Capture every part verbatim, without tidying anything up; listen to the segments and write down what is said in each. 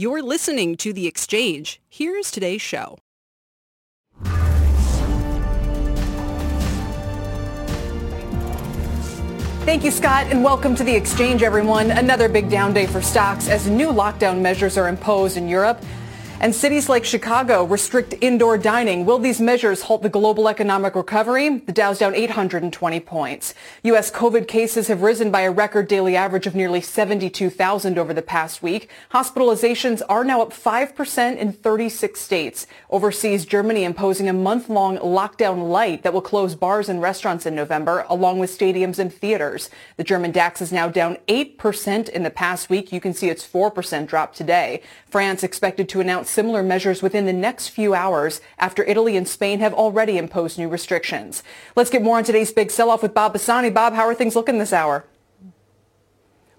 You're listening to The Exchange. Here's today's show. Thank you, Scott, and welcome to The Exchange, everyone. Another big down day for stocks as new lockdown measures are imposed in Europe and cities like Chicago restrict indoor dining. Will these measures halt the global economic recovery? The Dow's down eight hundred twenty points. U S COVID cases have risen by a record daily average of nearly seventy-two thousand over the past week. Hospitalizations are now up five percent in thirty-six states. Overseas, Germany imposing a month-long lockdown light that will close bars and restaurants in November, along with stadiums and theaters. The German DAX is now down eight percent in the past week. You can see its four percent drop today. France expected to announce similar measures within the next few hours after Italy and Spain have already imposed new restrictions. Let's get more on today's big sell-off with Bob Bassani. Bob, how are things looking this hour?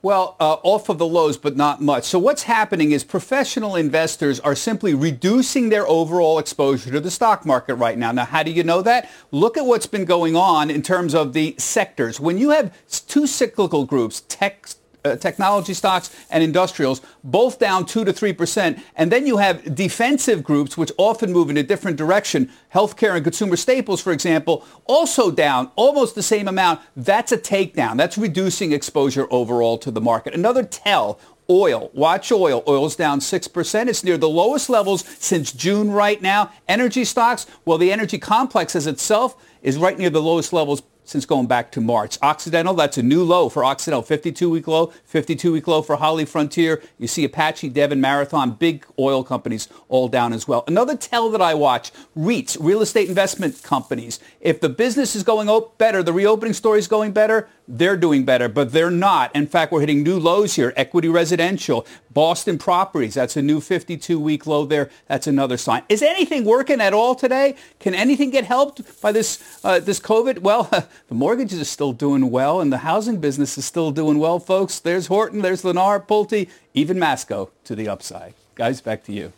Well, uh, off of the lows, but not much. So what's happening is professional investors are simply reducing their overall exposure to the stock market right now. Now, how do you know that? Look at what's been going on in terms of the sectors. When you have two cyclical groups, tech, uh, technology stocks and industrials, both down two to three percent, and then you have defensive groups, which often move in a different direction, healthcare and consumer staples, for example, also down almost the same amount. That's a takedown. That's reducing exposure overall to the market. Another tell, oil. Watch oil. Oil's down six percent. It's near the lowest levels since June right now. Energy stocks, well, the energy complex as itself is right near the lowest levels since going back to March. Occidental, that's a new low for Occidental, fifty-two-week low, fifty-two-week low for Holly Frontier. You see Apache, Devon, Marathon, big oil companies all down as well. Another tell that I watch, REITs, real estate investment companies. If the business is going better, the reopening story is going better, they're doing better, but they're not. In fact, we're hitting new lows here. Equity Residential, Boston Properties, that's a new fifty-two-week low there. That's another sign. Is anything working at all today? Can anything get helped by this uh, this COVID? Well, the mortgages are still doing well, and the housing business is still doing well, folks. There's Horton, there's Lennar, Pulte, even Masco to the upside. Guys, back to you.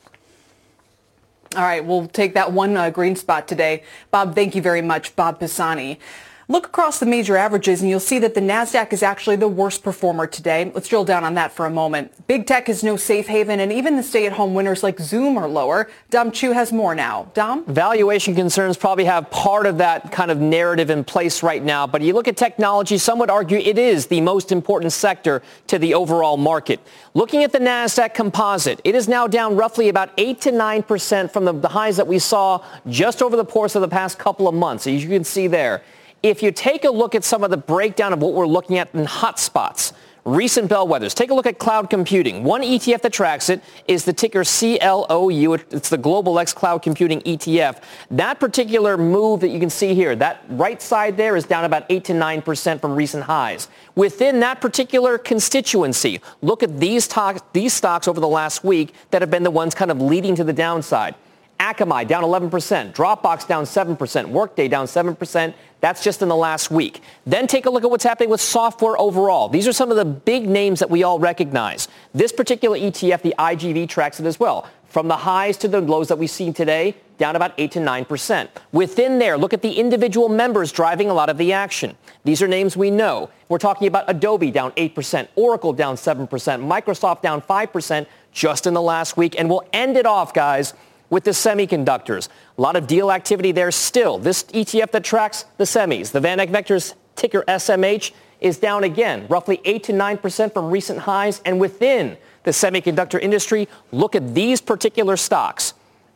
All right, we'll take that one uh, green spot today. Bob, thank you very much. Bob Pisani. Look across the major averages, and you'll see that the Nasdaq is actually the worst performer today. Let's drill down on that for a moment. Big tech is no safe haven, and even the stay-at-home winners like Zoom are lower. Dom Chu has more now. Dom? Valuation concerns probably have part of that kind of narrative in place right now. But you look at technology, some would argue it is the most important sector to the overall market. Looking at the Nasdaq Composite, it is now down roughly about eight to nine percent from the, the highs that we saw just over the course of the past couple of months, as you can see there. If you take a look at some of the breakdown of what we're looking at in hot spots, recent bellwethers, take a look at cloud computing. One E T F that tracks it is the ticker C L O U. It's the Global X Cloud Computing E T F. That particular move that you can see here, that right side there is down about eight to nine percent from recent highs. Within that particular constituency, look at these, to- these stocks over the last week that have been the ones kind of leading to the downside. Akamai down eleven percent, Dropbox down seven percent, Workday down seven percent. That's just in the last week. Then take a look at what's happening with software overall. These are some of the big names that we all recognize. This particular E T F, the I G V, tracks it as well. From the highs to the lows that we've seen today, down about eight to nine percent. Within there, look at the individual members driving a lot of the action. These are names we know. We're talking about Adobe down eight percent, Oracle down seven percent, Microsoft down five percent just in the last week. And we'll end it off, guys, with the semiconductors. A lot of deal activity there still. This E T F that tracks the semis, the VanEck Vector's ticker S M H, is down again, roughly eight to nine percent from recent highs. And within the semiconductor industry, look at these particular stocks.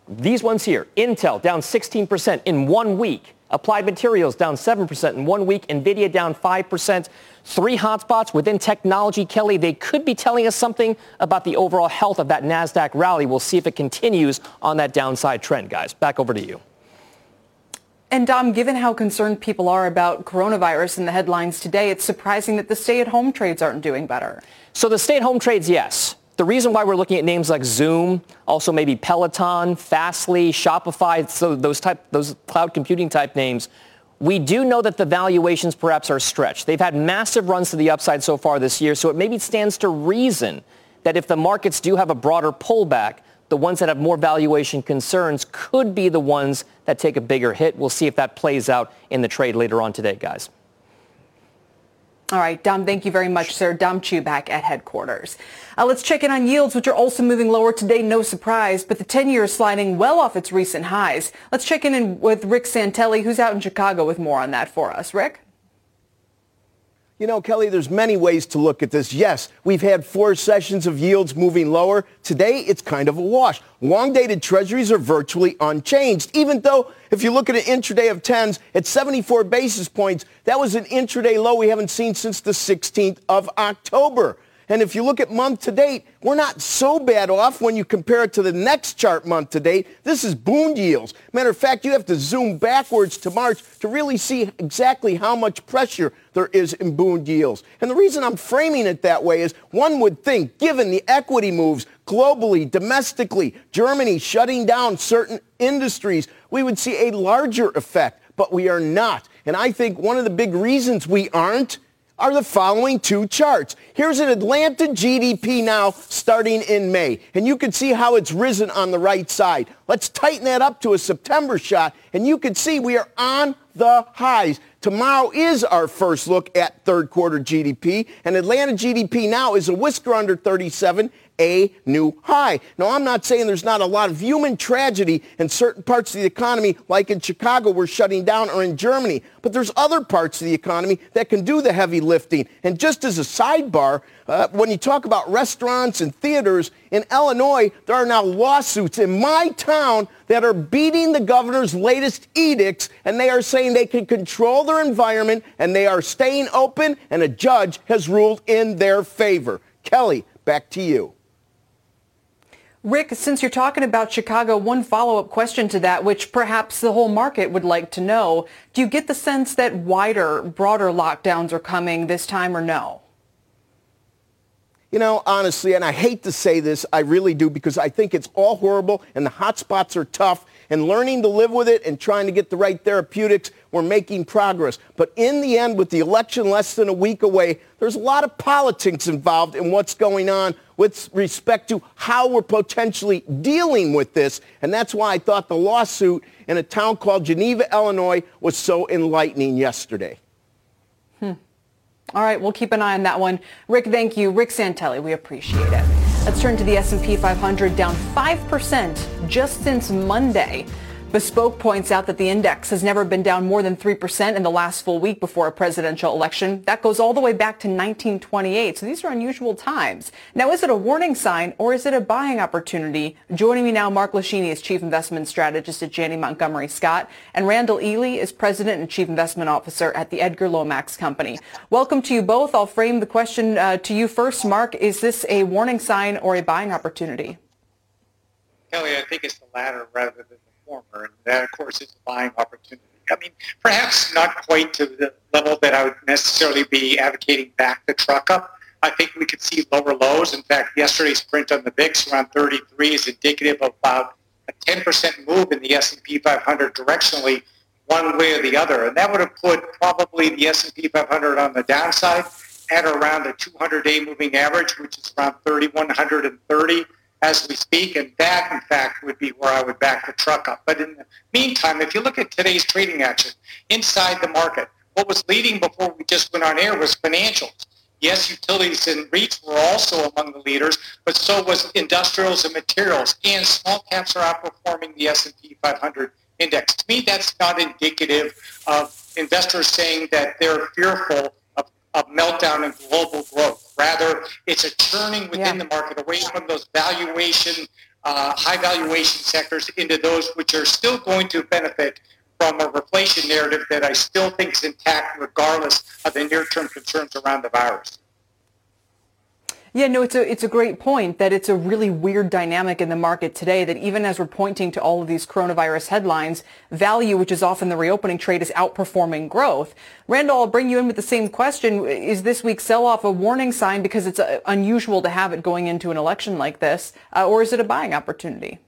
These ones here, Intel down sixteen percent in one week. Applied Materials down seven percent in one week. NVIDIA down five percent. Three hotspots within technology, Kelly. They could be telling us something about the overall health of that NASDAQ rally. We'll see if it continues on that downside trend, guys. Back over to you. And, Dom, given how concerned people are about coronavirus in the headlines today, it's surprising that the stay-at-home trades aren't doing better. So the stay-at-home trades, yes. The reason why we're looking at names like Zoom, also maybe Peloton, Fastly, Shopify, so those type, those cloud computing type names, we do know that the valuations perhaps are stretched. They've had massive runs to the upside so far this year, so it maybe stands to reason that if the markets do have a broader pullback, the ones that have more valuation concerns could be the ones that take a bigger hit. We'll see if that plays out in the trade later on today, guys. All right, Dom, thank you very much, sir. Dom Chu back at headquarters. Uh, let's check in on yields, which are also moving lower today. No surprise, but the ten-year is sliding well off its recent highs. Let's check in, in with Rick Santelli, who's out in Chicago with more on that for us. Rick? You know, Kelly, there's many ways to look at this. Yes, we've had four sessions of yields moving lower. Today, it's kind of a wash. Long-dated treasuries are virtually unchanged, even though if you look at an intraday of tens at seventy-four basis points, that was an intraday low we haven't seen since the sixteenth of October. And if you look at month to date, we're not so bad off when you compare it to the next chart month to date. This is bond yields. Matter of fact, you have to zoom backwards to March to really see exactly how much pressure there is in bond yields. And the reason I'm framing it that way is one would think, given the equity moves globally, domestically, Germany shutting down certain industries, we would see a larger effect, but we are not. And I think one of the big reasons we aren't are the following two charts. Here's an Atlanta G D P now starting in May, and you can see how it's risen on the right side. Let's tighten that up to a September shot, and you can see we are on the highs. Tomorrow is our first look at third quarter G D P, and Atlanta G D P now is a whisker under thirty-seven, a new high. Now, I'm not saying there's not a lot of human tragedy in certain parts of the economy, like in Chicago we're shutting down, or in Germany, but there's other parts of the economy that can do the heavy lifting. And just as a sidebar, uh, when you talk about restaurants and theaters, in Illinois, there are now lawsuits in my town that are beating the governor's latest edicts, and they are saying they can control their environment, and they are staying open, and a judge has ruled in their favor. Kelly, back to you. Rick, since you're talking about Chicago, one follow-up question to that, which perhaps the whole market would like to know. Do you get the sense that wider, broader lockdowns are coming this time or no? You know, honestly, and I hate to say this, I really do, because I think it's all horrible and the hot spots are tough, and learning to live with it and trying to get the right therapeutics, we're making progress. But in the end, with the election less than a week away, there's a lot of politics involved in what's going on with respect to how we're potentially dealing with this. And that's why I thought the lawsuit in a town called Geneva, Illinois, was so enlightening yesterday. Hmm. All right, we'll keep an eye on that one. Rick, thank you. Rick Santelli, we appreciate it. Let's turn to the S and P five hundred, down five percent just since Monday. Bespoke points out that the index has never been down more than three percent in the last full week before a presidential election. That goes all the way back to nineteen twenty-eight. So these are unusual times. Now, is it a warning sign or is it a buying opportunity? Joining me now, Mark Lashini is Chief Investment Strategist at Janney Montgomery Scott, and Randall Ely is President and Chief Investment Officer at the Edgar Lomax Company. Welcome to you both. I'll frame the question uh, to you first, Mark. Is this a warning sign or a buying opportunity? Kelly, I think it's the latter rather than former, and that, of course, is a buying opportunity. I mean, perhaps not quite to the level that I would necessarily be advocating back the truck up. I think we could see lower lows. In fact, yesterday's print on the V I X around thirty-three is indicative of about a ten percent move in the S and P five hundred directionally, one way or the other, and that would have put probably the S and P five hundred on the downside at around a two hundred day moving average, which is around thirty-one thirty. As we speak, and that, in fact, would be where I would back the truck up. But in the meantime, if you look at today's trading action inside the market, what was leading before we just went on air was financials. Yes, utilities and REITs were also among the leaders, but so was industrials and materials, and small caps are outperforming the S and P five hundred index. To me, that's not indicative of investors saying that they're fearful a meltdown in global growth. Rather, it's a churning within yeah. the market away from those valuation, uh, high valuation sectors into those which are still going to benefit from a reflation narrative that I still think is intact regardless of the near-term concerns around the virus. Yeah, no, it's a it's a great point that it's a really weird dynamic in the market today that even as we're pointing to all of these coronavirus headlines, value, which is often the reopening trade, is outperforming growth. Randall, I'll bring you in with the same question. Is this week's sell-off a warning sign because it's uh, unusual to have it going into an election like this, uh, or is it a buying opportunity?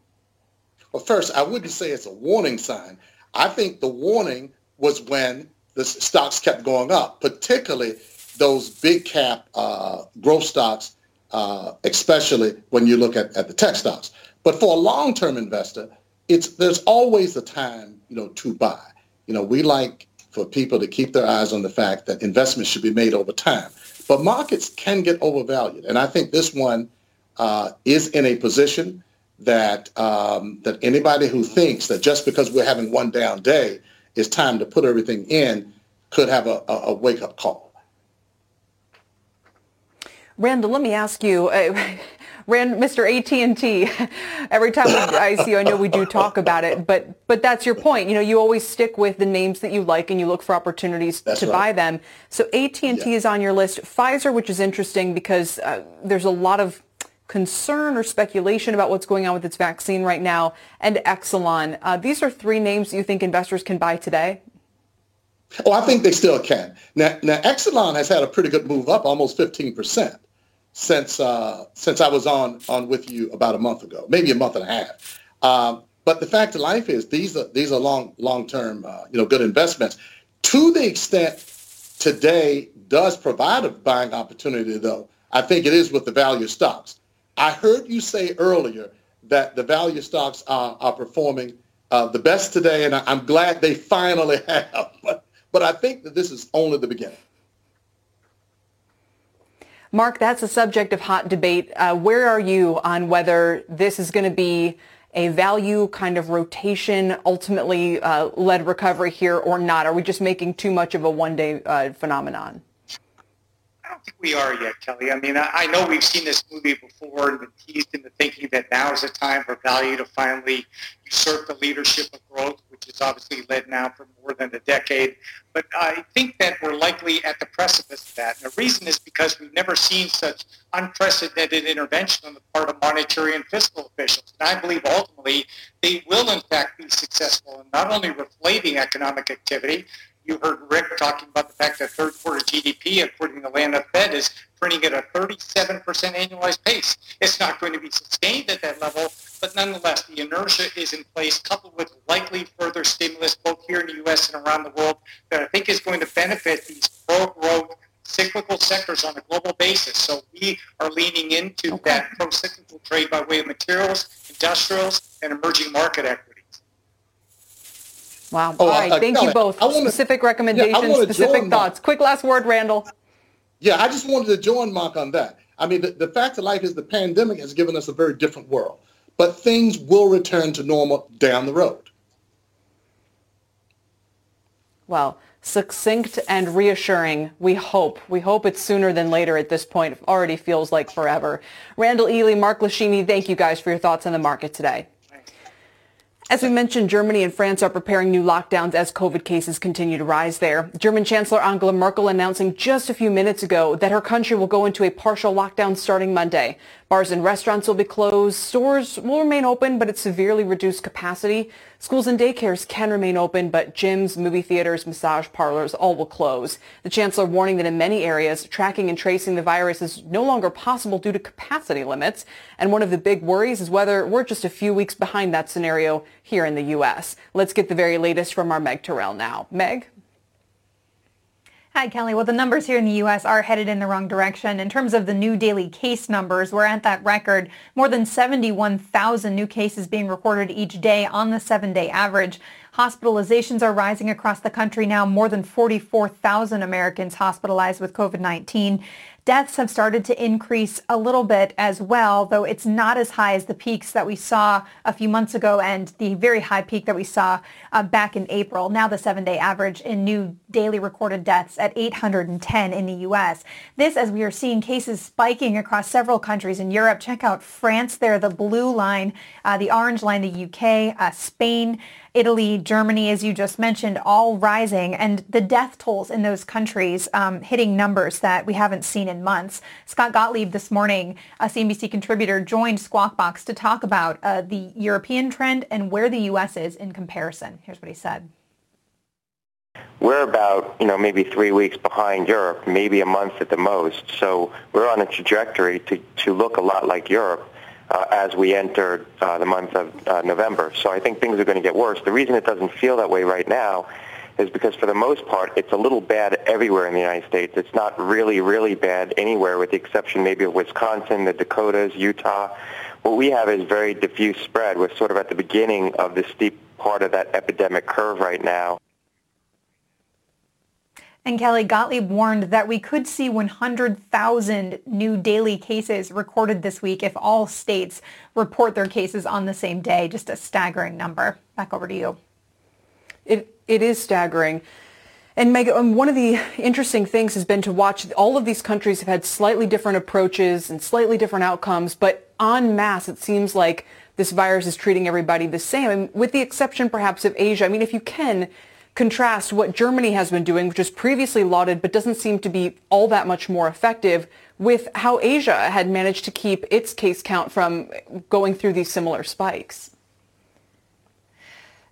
Well, first, I wouldn't say it's a warning sign. I think the warning was when the stocks kept going up, particularly those big cap uh, growth stocks, uh, especially when you look at, at the tech stocks. But for a long-term investor, it's there's always a time, you know, to buy. You know, we like for people to keep their eyes on the fact that investments should be made over time. But markets can get overvalued, and I think this one uh, is in a position that um, that anybody who thinks that just because we're having one down day, it's time to put everything in, could have a, a wake-up call. Randall, let me ask you, uh, Rand, Mister A T and T, every time I see you, I know we do talk about it, but but that's your point. You know, you always stick with the names that you like and you look for opportunities that's to right. buy them. So A T and T yeah. is on your list. Pfizer, which is interesting because uh, there's a lot of concern or speculation about what's going on with its vaccine right now, and Exelon. Uh, these are three names that you think investors can buy today? Oh, I think they still can. Now, now Exelon has had a pretty good move up, almost fifteen percent. Since uh, since I was on on with you about a month ago, maybe a month and a half. Um, but the fact of life is these are these are long long term uh, you know good investments. To the extent today does provide a buying opportunity, though, I think it is with the value stocks. I heard you say earlier that the value stocks are are performing uh, the best today, and I, I'm glad they finally have. But, but I think that this is only the beginning. Mark, that's a subject of hot debate. Uh, where are you on whether this is going to be a value kind of rotation, ultimately uh, led recovery here or not? Are we just making too much of a one-day uh, phenomenon? I don't think we are yet, Kelly. I mean, I, I know we've seen this movie before and been teased into thinking that now is the time for value to finally usurp the leadership of growth, which is obviously led now for more than a decade. But I think that we're likely at the precipice of that. And the reason is because we've never seen such unprecedented intervention on the part of monetary and fiscal officials. And I believe ultimately they will, in fact, be successful in not only reflating economic activity. You heard Rick talking about the fact that third quarter G D P, according to the Atlanta Fed, is printing at a thirty-seven percent annualized pace. It's not going to be sustained at that level, but nonetheless, the inertia is in place, coupled with likely further stimulus both here in the U S and around the world that I think is going to benefit these pro-growth cyclical sectors on a global basis. So we are leaning into okay. that pro-cyclical trade by way of materials, industrials, and emerging market equities. Wow. Oh, All right. I, I, Thank I, you both. I wanna, specific recommendations, yeah, specific thoughts. Mark. Quick last word, Randall. Yeah, I just wanted to join Mark on that. I mean, the, the fact of life is the pandemic has given us a very different world, but things will return to normal down the road. Well, succinct and reassuring. We hope. We hope it's sooner than later at this point. It already feels like forever. Randall Ely, Mark Lascini, thank you guys for your thoughts on the market today. As we mentioned, Germany and France are preparing new lockdowns as COVID cases continue to rise there. German Chancellor Angela Merkel announcing just a few minutes ago that her country will go into a partial lockdown starting Monday. Bars and restaurants will be closed. Stores will remain open, but at severely reduced capacity. Schools and daycares can remain open, but gyms, movie theaters, massage parlors, all will close. The Chancellor warning that in many areas, tracking and tracing the virus is no longer possible due to capacity limits. And one of the big worries is whether we're just a few weeks behind that scenario here in the U S. Let's get the very latest from our Meg Terrell now. Meg? Hi, Kelly. Well, the numbers here in the U S are headed in the wrong direction. In terms of the new daily case numbers, we're at that record. More than seventy-one thousand new cases being recorded each day on the seven-day average. Hospitalizations are rising across the country now. More than forty-four thousand Americans hospitalized with COVID nineteen. Deaths have started to increase a little bit as well, though it's not as high as the peaks that we saw a few months ago and the very high peak that we saw uh, back in April. Now the seven-day average in new daily recorded deaths at eight hundred ten in the U S. This as we are seeing cases spiking across several countries in Europe. Check out France there, the blue line, uh, the orange line, the U K, uh, Spain, Italy, Germany, as you just mentioned, all rising, and the death tolls in those countries um, hitting numbers that we haven't seen in months. Scott Gottlieb this morning, a C N B C contributor, joined Squawk Box to talk about uh, the European trend and where the U S is in comparison. Here's what he said. We're about, you know, maybe three weeks behind Europe, maybe a month at the most. So we're on a trajectory to, to look a lot like Europe uh, as we enter uh, the month of uh, November. So I think things are going to get worse. The reason it doesn't feel that way right now is because for the most part, it's a little bad everywhere in the United States. It's not really, really bad anywhere with the exception maybe of Wisconsin, the Dakotas, Utah. What we have is very diffuse spread. We're sort of at the beginning of the steep part of that epidemic curve right now. And Kelly, Gottlieb warned that we could see one hundred thousand new daily cases recorded this week if all states report their cases on the same day. Just a staggering number. Back over to you. It It is staggering. And Megan, one of the interesting things has been to watch all of these countries have had slightly different approaches and slightly different outcomes, but en masse, it seems like this virus is treating everybody the same, and with the exception perhaps of Asia. I mean, if you can contrast what Germany has been doing, which was previously lauded but doesn't seem to be all that much more effective, with how Asia had managed to keep its case count from going through these similar spikes.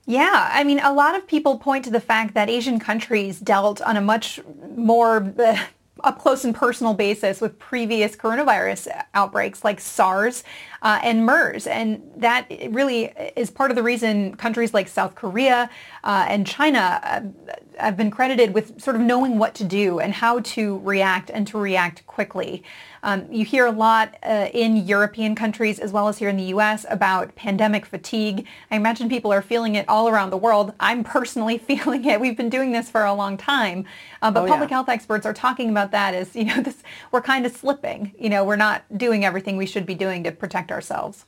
Yeah, I mean, a lot of people point to the fact that Asian countries dealt on a much more uh, up close and personal basis with previous coronavirus outbreaks like SARS uh, and MERS. And that really is part of the reason countries like South Korea uh, and China uh, have been credited with sort of knowing what to do and how to react and to react quickly. Um, you hear a lot uh, in European countries as well as here in the U S about pandemic fatigue. I imagine people are feeling it all around the world. I'm personally feeling it. We've been doing this for a long time. Uh, but oh, public yeah. health experts are talking about that as, you know, this, we're kind of slipping. You know, we're not doing everything we should be doing to protect ourselves.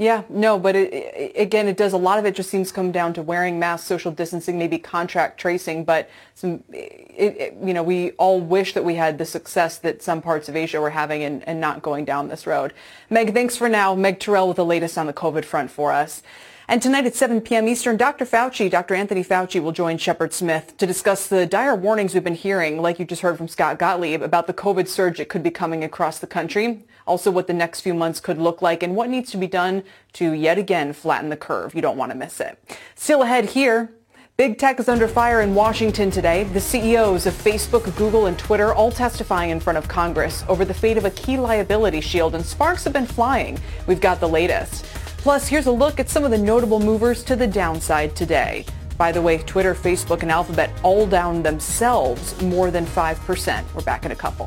Yeah, no, but it, it, again, it does a lot of it just seems to come down to wearing masks, social distancing, maybe contact tracing. But, some, it, it, you know, we all wish that we had the success that some parts of Asia were having and, and not going down this road. Meg, thanks for now. Meg Terrell with the latest on the COVID front for us. And tonight at seven p.m. Eastern, Doctor Fauci, Doctor Anthony Fauci will join Shepard Smith to discuss the dire warnings we've been hearing, like you just heard from Scott Gottlieb, about the COVID surge that could be coming across the country, also what the next few months could look like, and what needs to be done to yet again flatten the curve. You don't want to miss it. Still ahead here, big tech is under fire in Washington today. The C E Os of Facebook, Google, and Twitter all testifying in front of Congress over the fate of a key liability shield, and sparks have been flying. We've got the latest. Plus, here's a look at some of the notable movers to the downside today. By the way, Twitter, Facebook, and Alphabet all down themselves more than five percent. We're back in a couple.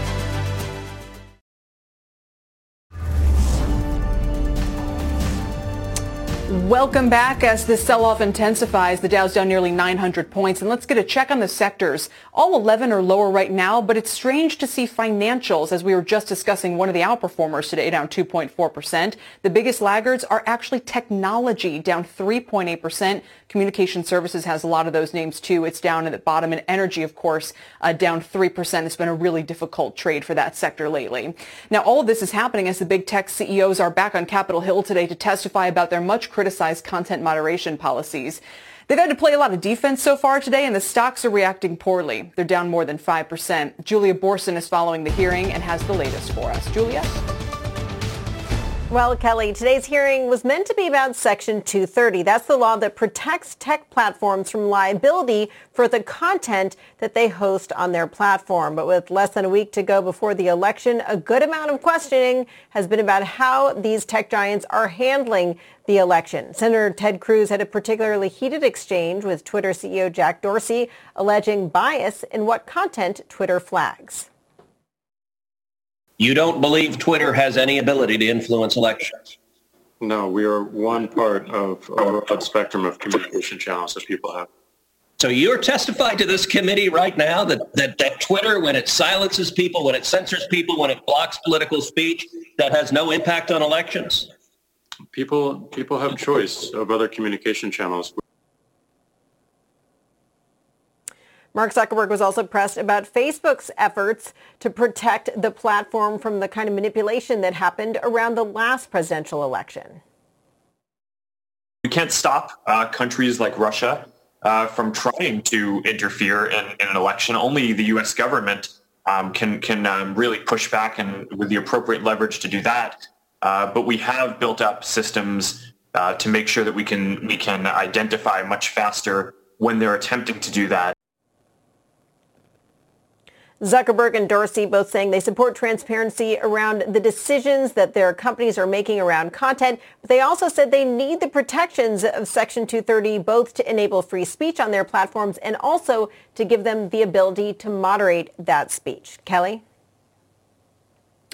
Welcome back. As the sell-off intensifies, the Dow's down nearly nine hundred points. And let's get a check on the sectors. All eleven are lower right now, but it's strange to see financials, as we were just discussing, one of the outperformers today, down two point four percent. The biggest laggards are actually technology, down three point eight percent. Communication services has a lot of those names, too. It's down at the bottom. And energy, of course, uh, down three percent. It's been a really difficult trade for that sector lately. Now, all of this is happening as the big tech C E Os are back on Capitol Hill today to testify about their much criticized content moderation policies. They've had to play a lot of defense so far today, and the stocks are reacting poorly. They're down more than five percent. Julia Borson is following the hearing and has the latest for us. Julia? Well, Kelly, today's hearing was meant to be about Section two thirty. That's the law that protects tech platforms from liability for the content that they host on their platform. But with less than a week to go before the election, a good amount of questioning has been about how these tech giants are handling the election. Senator Ted Cruz had a particularly heated exchange with Twitter C E O Jack Dorsey, alleging bias in what content Twitter flags. You don't believe Twitter has any ability to influence elections. No, we are one part of a spectrum of communication channels that people have. So you're testifying to this committee right now that, that, that Twitter, when it silences people, when it censors people, when it blocks political speech, that has no impact on elections? People people have choice of other communication channels. Mark Zuckerberg was also pressed about Facebook's efforts to protect the platform from the kind of manipulation that happened around the last presidential election. We can't stop uh, countries like Russia Uh, from trying to interfere in, in an election. Only the U S government um, can can um, really push back and with the appropriate leverage to do that. Uh, but we have built up systems uh, to make sure that we can we can identify much faster when they're attempting to do that. Zuckerberg and Dorsey both saying they support transparency around the decisions that their companies are making around content, but they also said they need the protections of Section two thirty both to enable free speech on their platforms and also to give them the ability to moderate that speech. Kelly?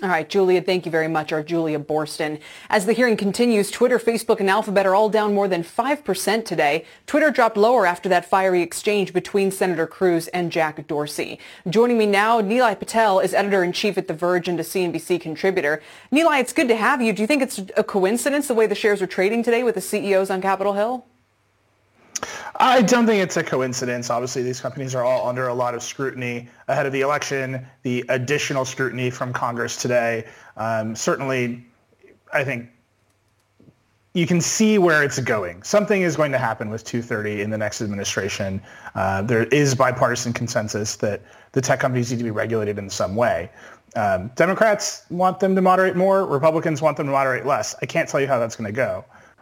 All right, Julia, thank you very much, our Julia Borston. As the hearing continues, Twitter, Facebook, and Alphabet are all down more than five percent today. Twitter dropped lower after that fiery exchange between Senator Cruz and Jack Dorsey. Joining me now, Nilay Patel is editor-in-chief at The Verge and a C N B C contributor. Nilay, it's good to have you. Do you think it's a coincidence the way the shares are trading today with the C E Os on Capitol Hill? I don't think it's a coincidence. Obviously, these companies are all under a lot of scrutiny ahead of the election, the additional scrutiny from Congress today. Um, certainly, I think you can see where it's going. Something is going to happen with two thirty in the next administration. Uh, there is bipartisan consensus that the tech companies need to be regulated in some way. Um, Democrats want them to moderate more. Republicans want them to moderate less. I can't tell you how that's going to go.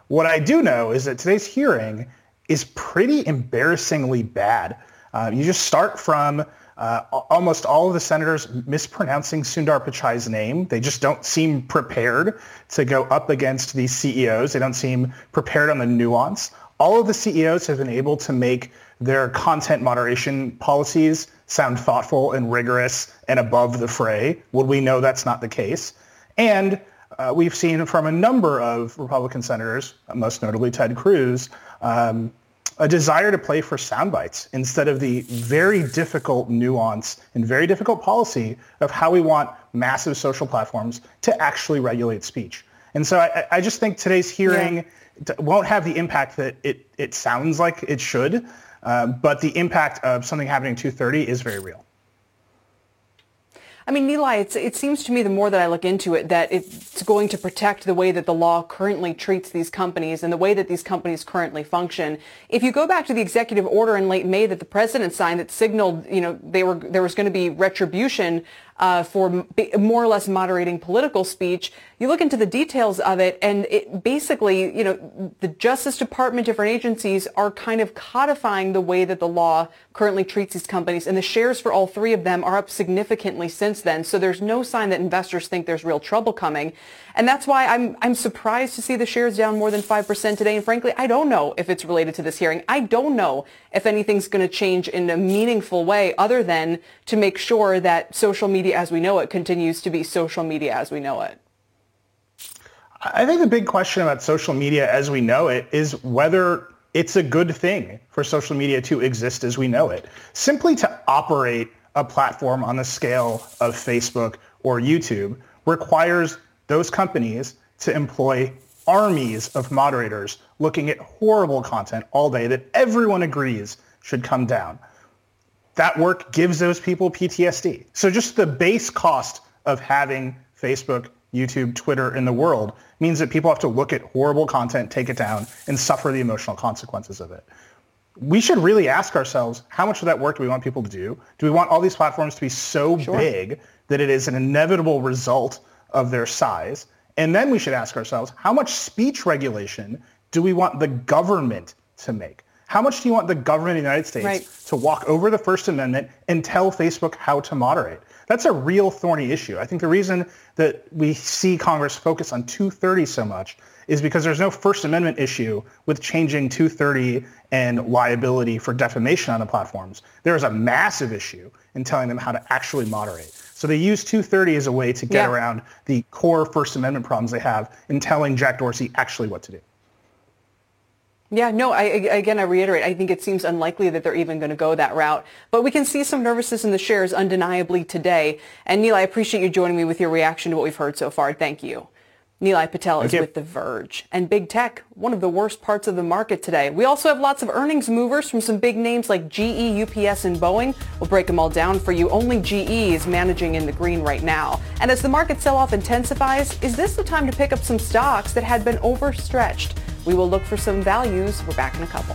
What I do know is that today's hearing is pretty embarrassingly bad. Uh, you just start from uh, almost all of the senators mispronouncing Sundar Pichai's name. They just don't seem prepared to go up against these C E Os. They don't seem prepared on the nuance. All of the C E Os have been able to make their content moderation policies sound thoughtful and rigorous and above the fray. Well, we know that's not the case. And uh, we've seen from a number of Republican senators, most notably Ted Cruz, Um, a desire to play for sound bites instead of the very difficult nuance and very difficult policy of how we want massive social platforms to actually regulate speech. And so I, I just think today's hearing yeah. won't have the impact that it, it sounds like it should, uh, but the impact of something happening in two thirty is very real. I mean, Nilay, it's, it seems to me the more that I look into it, that it's going to protect the way that the law currently treats these companies and the way that these companies currently function. If you go back to the executive order in late May that the president signed that signaled, you know, they were there was going to be retribution uh, for more or less moderating political speech, you look into the details of it, and it basically, you know, the Justice Department, different agencies are kind of codifying the way that the law currently treats these companies, and the shares for all three of them are up significantly since then. So there's no sign that investors think there's real trouble coming. And that's why I'm I'm surprised to see the shares down more than five percent today. And frankly, I don't know if it's related to this hearing. I don't know if anything's going to change in a meaningful way other than to make sure that social media as we know it continues to be social media as we know it. I think the big question about social media as we know it is whether it's a good thing for social media to exist as we know it. Simply to operate a platform on the scale of Facebook or YouTube requires those companies to employ armies of moderators looking at horrible content all day that everyone agrees should come down. That work gives those people P T S D. So just the base cost of having Facebook, YouTube, Twitter in the world means that people have to look at horrible content, take it down, and suffer the emotional consequences of it. We should really ask ourselves, how much of that work do we want people to do? Do we want all these platforms to be so sure. big that it is an inevitable result of their size? And then we should ask ourselves, how much speech regulation do we want the government to make? How much do you want the government of the United States right. to walk over the First Amendment and tell Facebook how to moderate? That's a real thorny issue. I think the reason that we see Congress focus on two thirty so much is because there's no First Amendment issue with changing two thirty and liability for defamation on the platforms. There is a massive issue in telling them how to actually moderate. So they use two thirty as a way to get yeah. around the core First Amendment problems they have in telling Jack Dorsey actually what to do. Yeah, no, I, again, I reiterate, I think it seems unlikely that they're even going to go that route. But we can see some nervousness in the shares undeniably today. And Nilay, I appreciate you joining me with your reaction to what we've heard so far. Thank you. Nilay Patel Thank is you. with The Verge. And big tech, one of the worst parts of the market today. We also have lots of earnings movers from some big names like G E, U P S, and Boeing. We'll break them all down for you. Only G E is managing in the green right now. And as the market sell-off intensifies, is this the time to pick up some stocks that had been overstretched? We will look for some values. We're back in a couple.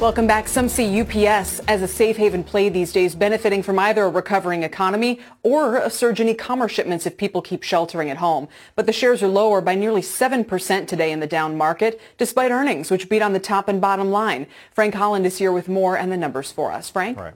Welcome back. Some see U P S as a safe haven play these days, benefiting from either a recovering economy or a surge in e-commerce shipments if people keep sheltering at home. But the shares are lower by nearly seven percent today in the down market, despite earnings, which beat on the top and bottom line. Frank Holland is here with more and the numbers for us. Frank? All right.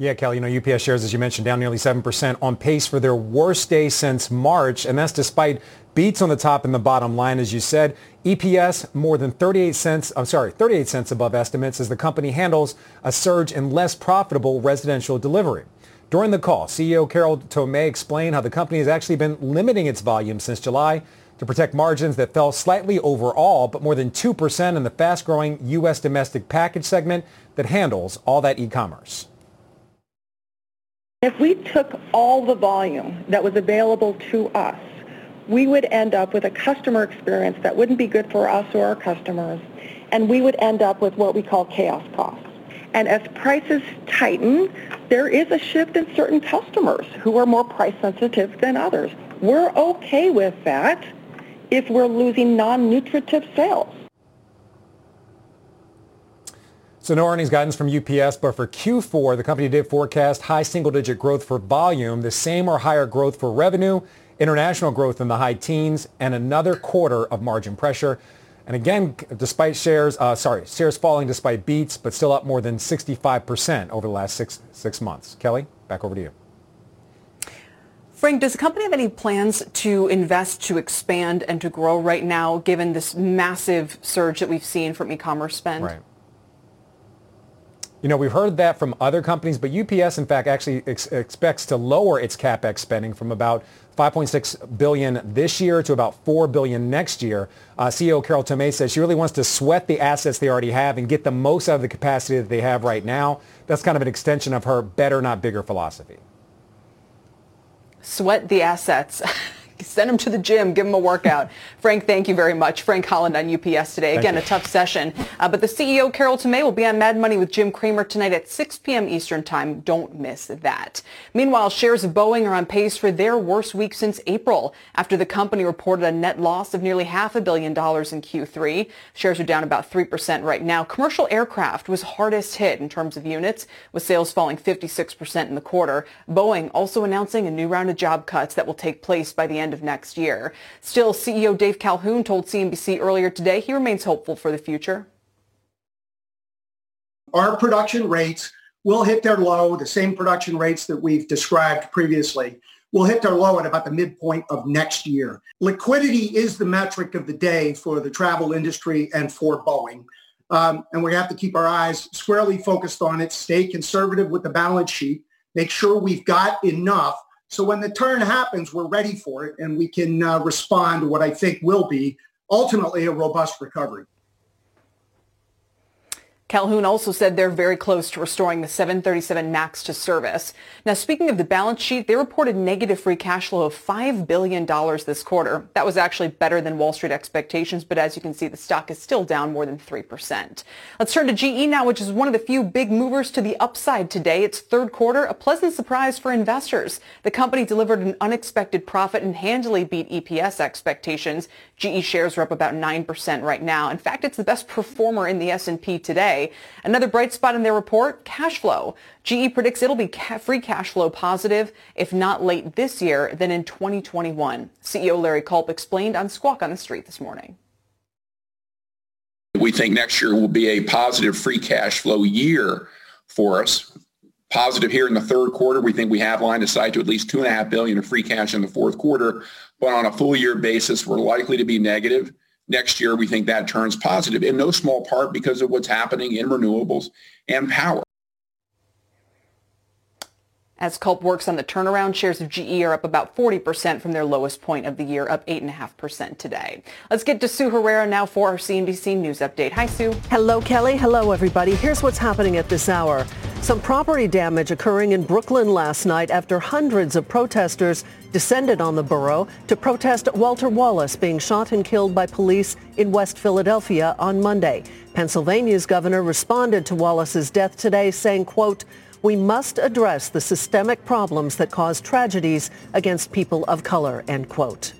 Yeah, Cal, you know, U P S shares, as you mentioned, down nearly seven percent on pace for their worst day since March, and that's despite beats on the top and the bottom line, as you said. E P S more than thirty-eight cents, I'm sorry, thirty-eight cents above estimates as the company handles a surge in less profitable residential delivery. During the call, C E O Carol Tomé explained how the company has actually been limiting its volume since July to protect margins that fell slightly overall, but more than two percent in the fast-growing U S domestic package segment that handles all that e-commerce. If we took all the volume that was available to us, we would end up with a customer experience that wouldn't be good for us or our customers, and we would end up with what we call chaos costs. And as prices tighten, there is a shift in certain customers who are more price sensitive than others. We're okay with that if we're losing non-nutritive sales. So no earnings guidance from U P S, but for Q four, the company did forecast high single-digit growth for volume, the same or higher growth for revenue, international growth in the high teens, and another quarter of margin pressure. And again, despite shares, uh, sorry, shares falling despite beats, but still up more than sixty-five percent over the last six six months. Kelly, back over to you. Frank, does the company have any plans to invest, to expand, and to grow right now, given this massive surge that we've seen from e-commerce spend? Right. You know, we've heard that from other companies, but U P S, in fact, actually ex- expects to lower its CapEx spending from about five point six billion dollars this year to about four billion dollars next year. Uh, C E O Carol Tomé says she really wants to sweat the assets they already have and get the most out of the capacity that they have right now. That's kind of an extension of her better, not bigger philosophy. Sweat the assets. Send them to the gym. Give them a workout. Frank, thank you very much. Frank Holland on U P S today. Again, a tough session. Uh, but the C E O, Carol Tomé, will be on Mad Money with Jim Cramer tonight at six p.m. Eastern Time. Don't miss that. Meanwhile, shares of Boeing are on pace for their worst week since April, after the company reported a net loss of nearly half a billion dollars in Q three. Shares are down about three percent right now. Commercial aircraft was hardest hit in terms of units, with sales falling fifty-six percent in the quarter. Boeing also announcing a new round of job cuts that will take place by the end of next year. Still, C E O Dave Calhoun told C N B C earlier today he remains hopeful for the future. Our production rates will hit their low, the same production rates that we've described previously, will hit their low at about the midpoint of next year. Liquidity is the metric of the day for the travel industry and for Boeing. Um, and we have to keep our eyes squarely focused on it, stay conservative with the balance sheet, make sure we've got enough. So when the turn happens, we're ready for it, and we can uh, respond to what I think will be ultimately a robust recovery. Calhoun also said they're very close to restoring the seven thirty-seven MAX to service. Now, speaking of the balance sheet, they reported negative free cash flow of five billion dollars this quarter. That was actually better than Wall Street expectations, but as you can see, the stock is still down more than three percent. Let's turn to G E now, which is one of the few big movers to the upside today. It's third quarter, a pleasant surprise for investors. The company delivered an unexpected profit and handily beat E P S expectations. G E shares are up about nine percent right now. In fact, it's the best performer in the S and P today. Another bright spot in their report, cash flow. G E predicts it'll be ca- free cash flow positive, if not late this year, then in twenty twenty-one. C E O Larry Culp explained on Squawk on the Street this morning. We think next year will be a positive free cash flow year for us. Positive here in the third quarter. We think we have line of sight to at least two and a half billion of free cash in the fourth quarter, but on a full year basis, we're likely to be negative. Next year, we think that turns positive, in no small part because of what's happening in renewables and power. As Culp works on the turnaround, shares of G E are up about forty percent from their lowest point of the year, up eight point five percent today. Let's get to Sue Herrera now for our C N B C News Update. Hi, Sue. Hello, Kelly. Hello, everybody. Here's what's happening at this hour. Some property damage occurring in Brooklyn last night after hundreds of protesters descended on the borough to protest Walter Wallace being shot and killed by police in West Philadelphia on Monday. Pennsylvania's governor responded to Wallace's death today, saying, quote, "We must address the systemic problems that cause tragedies against people of color," end quote.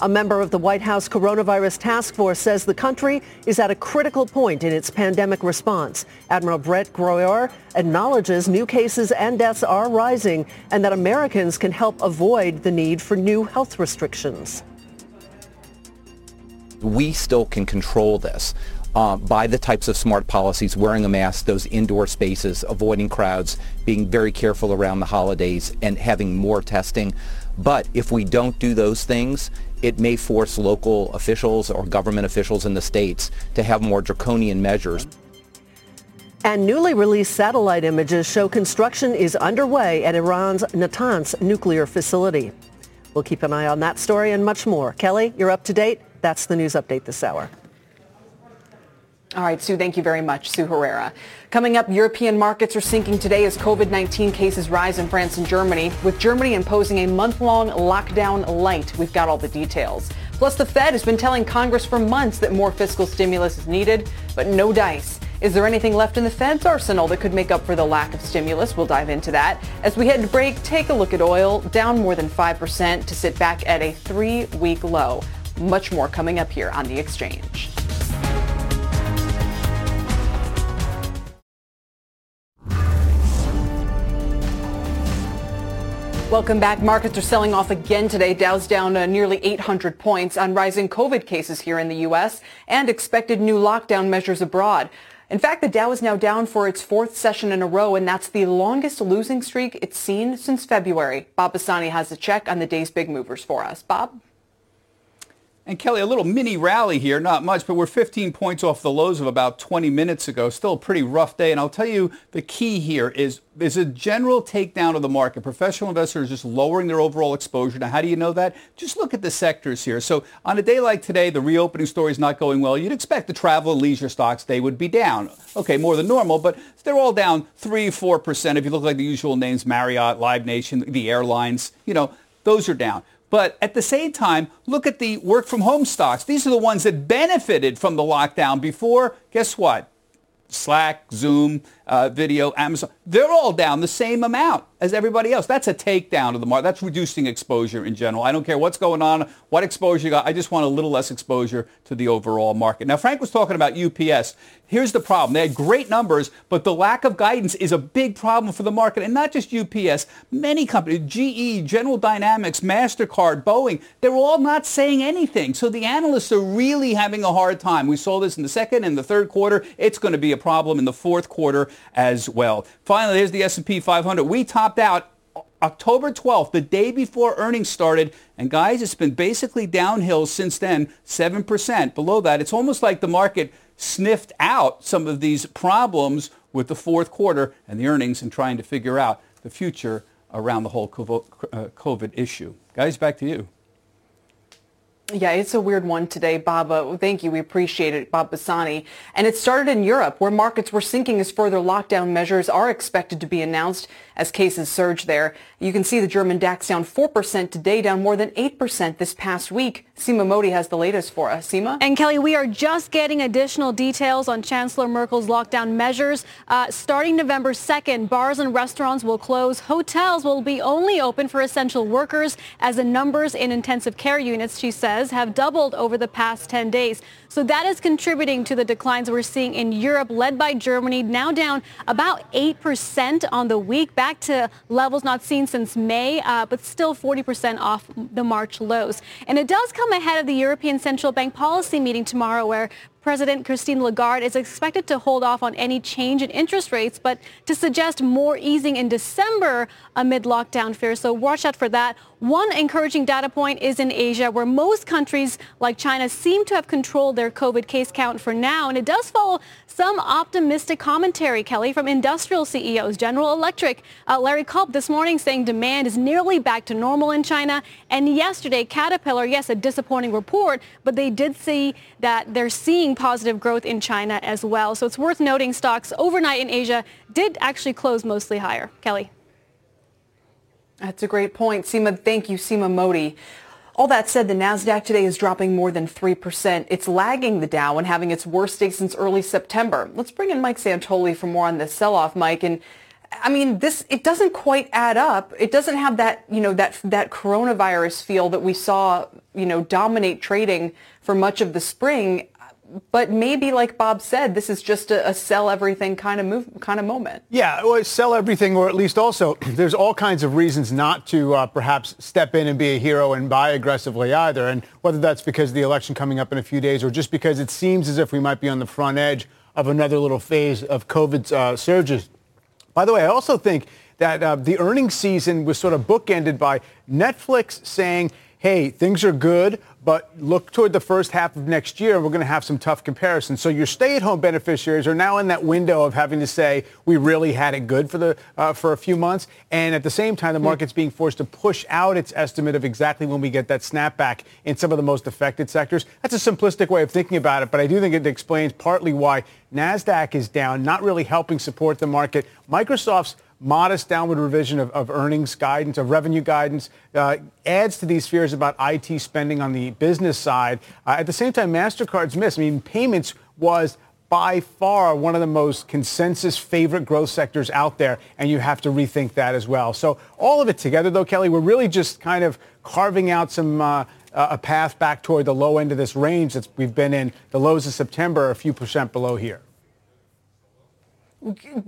A member of the White House Coronavirus Task Force says the country is at a critical point in its pandemic response. Admiral Brett Groyer acknowledges new cases and deaths are rising and that Americans can help avoid the need for new health restrictions. We still can control this. Uh, by the types of smart policies, wearing a mask, those indoor spaces, avoiding crowds, being very careful around the holidays, and having more testing. But if we don't do those things, it may force local officials or government officials in the states to have more draconian measures. And newly released satellite images show construction is underway at Iran's Natanz nuclear facility. We'll keep an eye on that story and much more. Kelly, you're up to date. That's the news update this hour. All right, Sue, thank you very much. Sue Herrera. Coming up, European markets are sinking today as COVID nineteen cases rise in France and Germany, with Germany imposing a month-long lockdown light. We've got all the details. Plus, the Fed has been telling Congress for months that more fiscal stimulus is needed, but no dice. Is there anything left in the Fed's arsenal that could make up for the lack of stimulus? We'll dive into that. As we head to break, take a look at oil, down more than five percent to sit back at a three-week low. Much more coming up here on The Exchange. Welcome back. Markets are selling off again today. Dow's down uh, nearly eight hundred points on rising COVID cases here in the U S and expected new lockdown measures abroad. In fact, the Dow is now down for its fourth session in a row, and that's the longest losing streak it's seen since February. Bob Bassani has a check on the day's big movers for us. Bob? And Kelly, a little mini rally here, not much, but we're fifteen points off the lows of about twenty minutes ago. Still a pretty rough day. And I'll tell you, the key here is there's a general takedown of the market. Professional investors are just lowering their overall exposure. Now, how do you know that? Just look at the sectors here. So on a day like today, the reopening story is not going well. You'd expect the travel and leisure stocks, they would be down. Okay, more than normal, but they're all down three, four percent. If you look like the usual names, Marriott, Live Nation, the airlines, you know, those are down. But at the same time, look at the work-from-home stocks. These are the ones that benefited from the lockdown before. Guess what? Slack, Zoom, uh, Video, Amazon. They're all down the same amount as everybody else. That's a takedown of the market. That's reducing exposure in general. I don't care what's going on, what exposure you got. I just want a little less exposure to the overall market. Now, Frank was talking about U P S. Here's the problem. They had great numbers, but the lack of guidance is a big problem for the market. And not just U P S. Many companies, G E, General Dynamics, MasterCard, Boeing, they're all not saying anything. So the analysts are really having a hard time. We saw this in the second and the third quarter. It's going to be a problem in the fourth quarter as well. Finally, here's the S and P five hundred. We topped out October twelfth, the day before earnings started. And guys, it's been basically downhill since then, seven percent. Below that, it's almost like the market sniffed out some of these problems with the fourth quarter and the earnings and trying to figure out the future around the whole COVID issue. Guys, back to you. Yeah, it's a weird one today, Baba. Thank you. We appreciate it, Bob Bassani. And it started in Europe, where markets were sinking as further lockdown measures are expected to be announced as cases surge there. You can see the German DAX down four percent today, down more than eight percent this past week. Seema Modi has the latest for us. Seema? And Kelly, we are just getting additional details on Chancellor Merkel's lockdown measures. Uh, starting November second, bars and restaurants will close. Hotels will be only open for essential workers, as the numbers in intensive care units, she says, have doubled over the past ten days. So that is contributing to the declines we're seeing in Europe, led by Germany, now down about eight percent on the week, back to levels not seen since May, uh, but still forty percent off the March lows. And it does come ahead of the European Central Bank policy meeting tomorrow, where President Christine Lagarde is expected to hold off on any change in interest rates, but to suggest more easing in December amid lockdown fears. So watch out for that. One encouraging data point is in Asia, where most countries like China seem to have controlled their COVID case count for now. And it does follow some optimistic commentary, Kelly, from industrial C E Os. General Electric, uh, Larry Culp this morning saying demand is nearly back to normal in China. And yesterday, Caterpillar, yes, a disappointing report, but they did see that they're seeing positive growth in China as well. So it's worth noting stocks overnight in Asia did actually close mostly higher. Kelly. That's a great point, Seema. Thank you, Seema Modi. All that said, the Nasdaq today is dropping more than three percent. It's lagging the Dow and having its worst day since early September. Let's bring in Mike Santoli for more on this sell-off, Mike. And I mean, this, it doesn't quite add up. It doesn't have that, you know, that that coronavirus feel that we saw, you know, dominate trading for much of the spring. But maybe, like Bob said, this is just a, a sell everything kind of move, kind of moment. Yeah, or sell everything, or at least also there's all kinds of reasons not to uh, perhaps step in and be a hero and buy aggressively either. And whether that's because of the election coming up in a few days, or just because it seems as if we might be on the front edge of another little phase of COVID uh, surges. By the way, I also think that uh, the earnings season was sort of bookended by Netflix saying, hey, things are good, but look toward the first half of next year, and we're going to have some tough comparisons. So your stay-at-home beneficiaries are now in that window of having to say, we really had it good for the uh, for a few months. And at the same time, the market's being forced to push out its estimate of exactly when we get that snapback in some of the most affected sectors. That's a simplistic way of thinking about it, but I do think it explains partly why NASDAQ is down, not really helping support the market. Microsoft's modest downward revision of, of earnings guidance, of revenue guidance, uh, adds to these fears about I T spending on the business side. Uh, at the same time, MasterCard's miss. I mean, payments was by far one of the most consensus favorite growth sectors out there, and you have to rethink that as well. So all of it together, though, Kelly, we're really just kind of carving out some uh, a path back toward the low end of this range that we've been in. The lows of September are a few percent below here.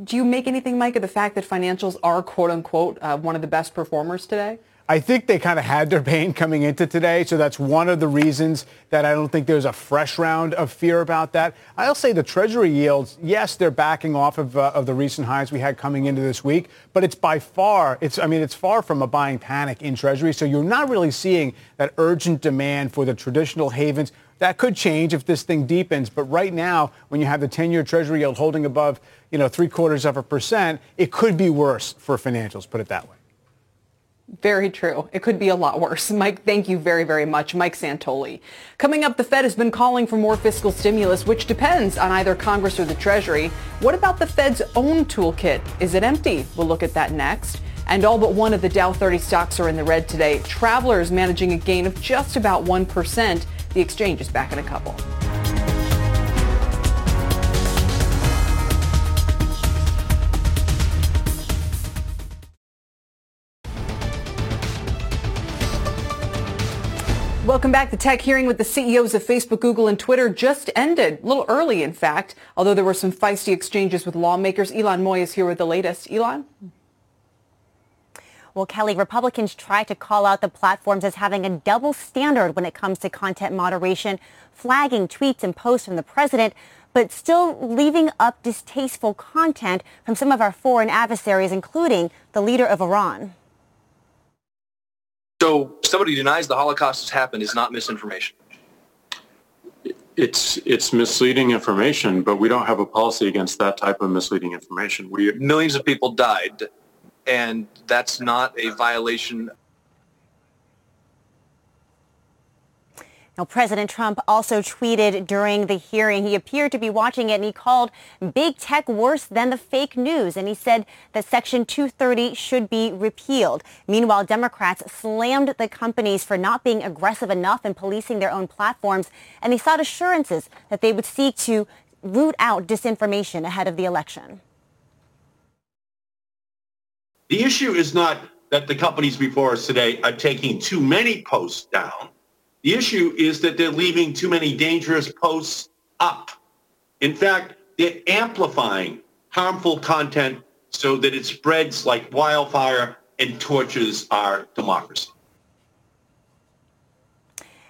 Do you make anything, Mike, of the fact that financials are, quote unquote, uh, one of the best performers today? I think they kind of had their pain coming into today, so that's one of the reasons that I don't think there's a fresh round of fear about that. I'll say the Treasury yields, yes, they're backing off of uh, of the recent highs we had coming into this week, but it's by far, it's I mean, it's far from a buying panic in Treasury, so you're not really seeing that urgent demand for the traditional havens. That could change if this thing deepens, but right now, when you have the ten-year Treasury yield holding above, you know, three quarters of a percent, it could be worse for financials, put it that way. Very true. It could be a lot worse. Mike, thank you very, very much. Mike Santoli. Coming up, the Fed has been calling for more fiscal stimulus, which depends on either Congress or the Treasury. What about the Fed's own toolkit? Is it empty? We'll look at that next. And all but one of the Dow thirty stocks are in the red today. Travelers managing a gain of just about one percent. The Exchange is back in a couple. Welcome back. The tech hearing with the C E Os of Facebook, Google, and Twitter just ended, a little early, in fact, although there were some feisty exchanges with lawmakers. Elon Moy is here with the latest. Elon? Well, Kelly, Republicans try to call out the platforms as having a double standard when it comes to content moderation, flagging tweets and posts from the president, but still leaving up distasteful content from some of our foreign adversaries, including the leader of Iran. So somebody denies the Holocaust has happened is not misinformation. It's it's misleading information, but we don't have a policy against that type of misleading information. We Millions of people died. And that's not a violation. Now, President Trump also tweeted during the hearing. He appeared to be watching it, and he called big tech worse than the fake news. And he said that Section two thirty should be repealed. Meanwhile, Democrats slammed the companies for not being aggressive enough in policing their own platforms. And they sought assurances that they would seek to root out disinformation ahead of the election. The issue is not that the companies before us today are taking too many posts down. The issue is that they're leaving too many dangerous posts up. In fact, they're amplifying harmful content so that it spreads like wildfire and tortures our democracy.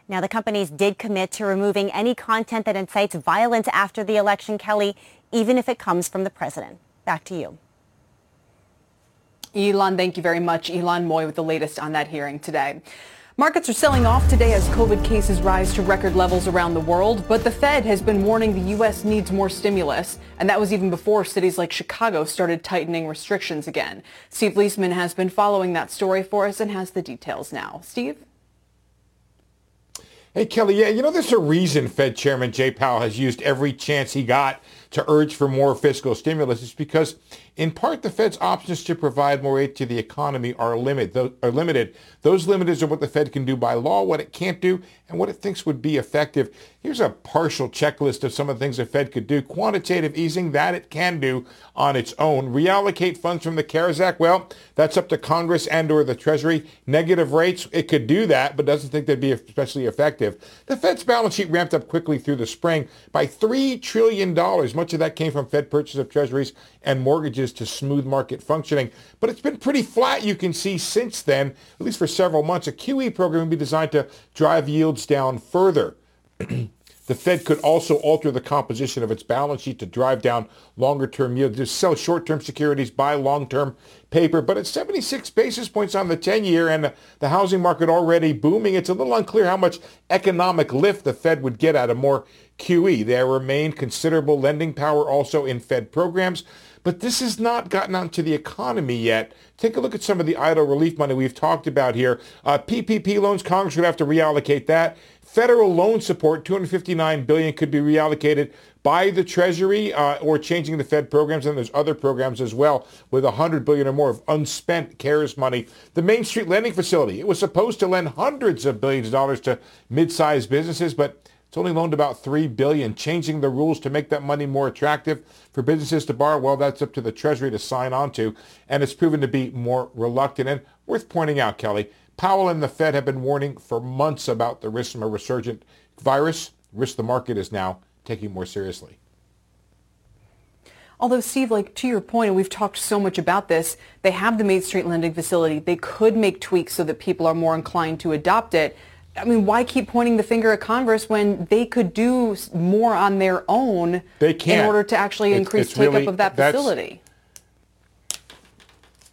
Now, the companies did commit to removing any content that incites violence after the election, Kelly, even if it comes from the president. Back to you. Elon, thank you very much. Elon Moy with the latest on that hearing today. Markets are selling off today as COVID cases rise to record levels around the world, but the Fed has been warning the U S needs more stimulus, and that was even before cities like Chicago started tightening restrictions again. Steve Leisman has been following that story for us and has the details now. Steve? Hey, Kelly, yeah, you know, there's a reason Fed Chairman Jay Powell has used every chance he got to urge for more fiscal stimulus. It's because, in part, the Fed's options to provide more aid to the economy are, limit, are limited. Those limiters are what the Fed can do by law, what it can't do, and what it thinks would be effective. Here's a partial checklist of some of the things the Fed could do. Quantitative easing, that it can do on its own. Reallocate funds from the CARES Act, well, that's up to Congress and or the Treasury. Negative rates, it could do that, but doesn't think they'd be especially effective. The Fed's balance sheet ramped up quickly through the spring by three trillion dollars. Much of that came from Fed purchase of treasuries and mortgages to smooth market functioning. But it's been pretty flat, you can see, since then, at least for several months. A Q E program would be designed to drive yields down further. The Fed could also alter the composition of its balance sheet to drive down longer-term yields, just sell short-term securities, buy long-term paper. But at seventy-six basis points on the ten-year and the housing market already booming, it's a little unclear how much economic lift the Fed would get out of more Q E. There remained considerable lending power also in Fed programs. But this has not gotten onto the economy yet. Take a look at some of the idle relief money we've talked about here. Uh, P P P loans, Congress would have to reallocate that. Federal loan support, two hundred fifty-nine billion dollars, could be reallocated by the Treasury uh, or changing the Fed programs. And there's other programs as well with one hundred billion dollars or more of unspent CARES money. The Main Street Lending Facility, it was supposed to lend hundreds of billions of dollars to mid-sized businesses, but it's only loaned about three billion dollars. Changing the rules to make that money more attractive for businesses to borrow, well, that's up to the Treasury to sign on to, and it's proven to be more reluctant. And worth pointing out, Kelly, Powell and the Fed have been warning for months about the risk from a resurgent virus, risk the market is now taking more seriously. Although, Steve, like to your point, and we've talked so much about this, they have the Main Street Lending Facility. They could make tweaks so that people are more inclined to adopt it. I mean, why keep pointing the finger at Congress when they could do more on their own they can't. in order to actually it's, increase it's take-up really, of that facility?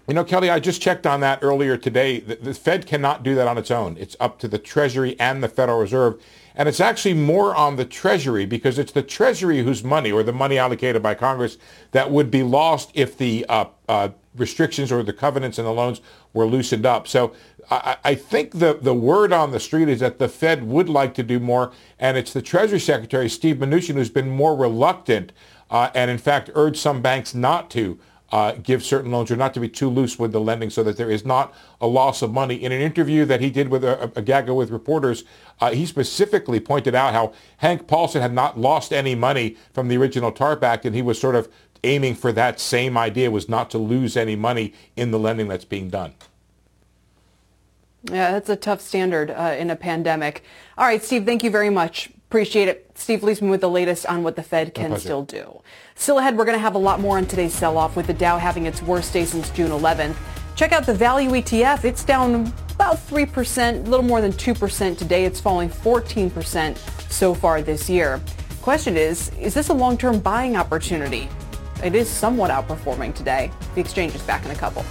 You know, Kelly, I just checked on that earlier today. The, the Fed cannot do that on its own. It's up to the Treasury and the Federal Reserve. And it's actually more on the Treasury because it's the Treasury whose money or the money allocated by Congress that would be lost if the uh, uh, restrictions or the covenants and the loans were loosened up. So I, I think the, the word on the street is that the Fed would like to do more, and it's the Treasury Secretary, Steve Mnuchin, who's been more reluctant uh, and, in fact, urged some banks not to uh, give certain loans or not to be too loose with the lending so that there is not a loss of money. In an interview that he did with a, a gaggle with reporters, uh, he specifically pointed out how Hank Paulson had not lost any money from the original TARP Act, and he was sort of aiming for that same idea, was not to lose any money in the lending that's being done. Yeah, that's a tough standard uh, in a pandemic. All right, Steve, thank you very much. Appreciate it. Steve Leisman with the latest on what the Fed can still do. Still ahead, we're going to have a lot more on today's sell-off, with the Dow having its worst day since June eleventh. Check out the value E T F. It's down about three percent, a little more than two percent today. It's falling fourteen percent so far this year. Question is, is this a long-term buying opportunity? It is somewhat outperforming today. The Exchange is back in a couple.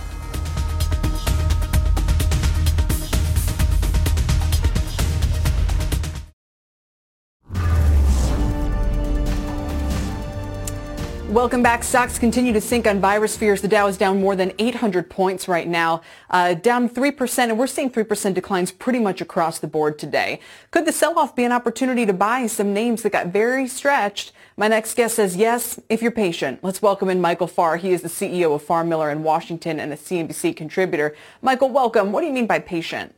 Welcome back. Stocks continue to sink on virus fears. The Dow is down more than eight hundred points right now, uh, down three percent, and we're seeing three percent declines pretty much across the board today. Could the sell-off be an opportunity to buy some names that got very stretched? My next guest says yes, if you're patient. Let's welcome in Michael Farr. He is the C E O of Farr Miller in Washington and a C N B C contributor. Michael, welcome. What do you mean by patient?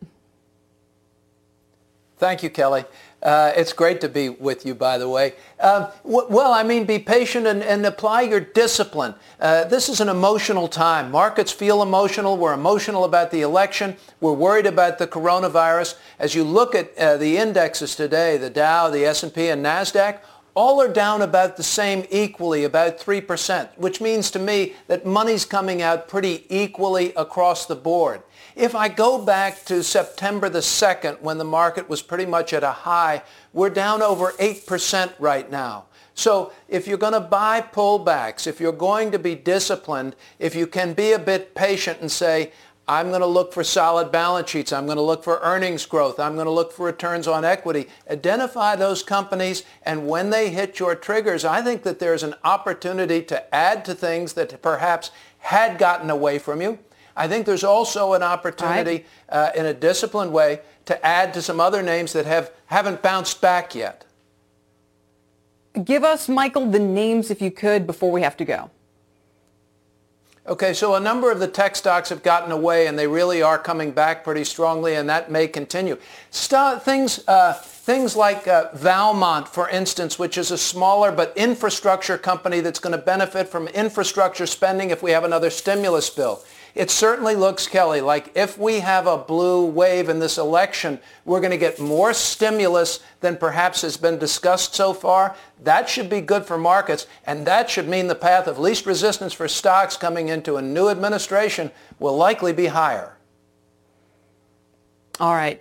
Thank you, Kelly. Uh, it's great to be with you, by the way. Uh, w- well, I mean, be patient and, and apply your discipline. Uh, this is an emotional time. Markets feel emotional. We're emotional about the election. We're worried about the coronavirus. As you look at uh, the indexes today, the Dow, the S and P, and Nasdaq, all are down about the same equally, about three percent, which means to me that money's coming out pretty equally across the board. If I go back to September the second, when the market was pretty much at a high, we're down over eight percent right now. So if you're going to buy pullbacks, if you're going to be disciplined, if you can be a bit patient and say, I'm going to look for solid balance sheets, I'm going to look for earnings growth, I'm going to look for returns on equity, identify those companies, and when they hit your triggers, I think that there's an opportunity to add to things that perhaps had gotten away from you. I think there's also an opportunity uh, in a disciplined way to add to some other names that have, haven't bounced back yet. Give us, Michael, the names, if you could, before we have to go. Okay, so a number of the tech stocks have gotten away, and they really are coming back pretty strongly, and that may continue. St- things, uh, things like uh, Valmont, for instance, which is a smaller but infrastructure company that's going to benefit from infrastructure spending if we have another stimulus bill. It certainly looks, Kelly, like if we have a blue wave in this election, we're going to get more stimulus than perhaps has been discussed so far. That should be good for markets, and that should mean the path of least resistance for stocks coming into a new administration will likely be higher. All right.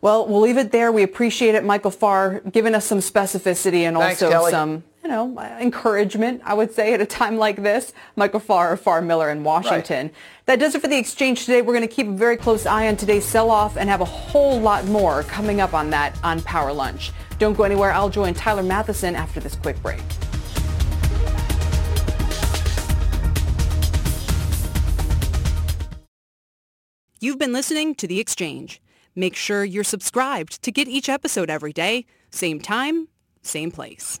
Well, we'll leave it there. We appreciate it, Michael Farr, giving us some specificity and Thanks, also Kelly. some... you know, encouragement, I would say, at a time like this. Michael Farr, Farr Miller in Washington. Right. That does it for The Exchange today. We're going to keep a very close eye on today's sell-off and have a whole lot more coming up on that on Power Lunch. Don't go anywhere. I'll join Tyler Matheson after this quick break. You've been listening to The Exchange. Make sure you're subscribed to get each episode every day, same time, same place.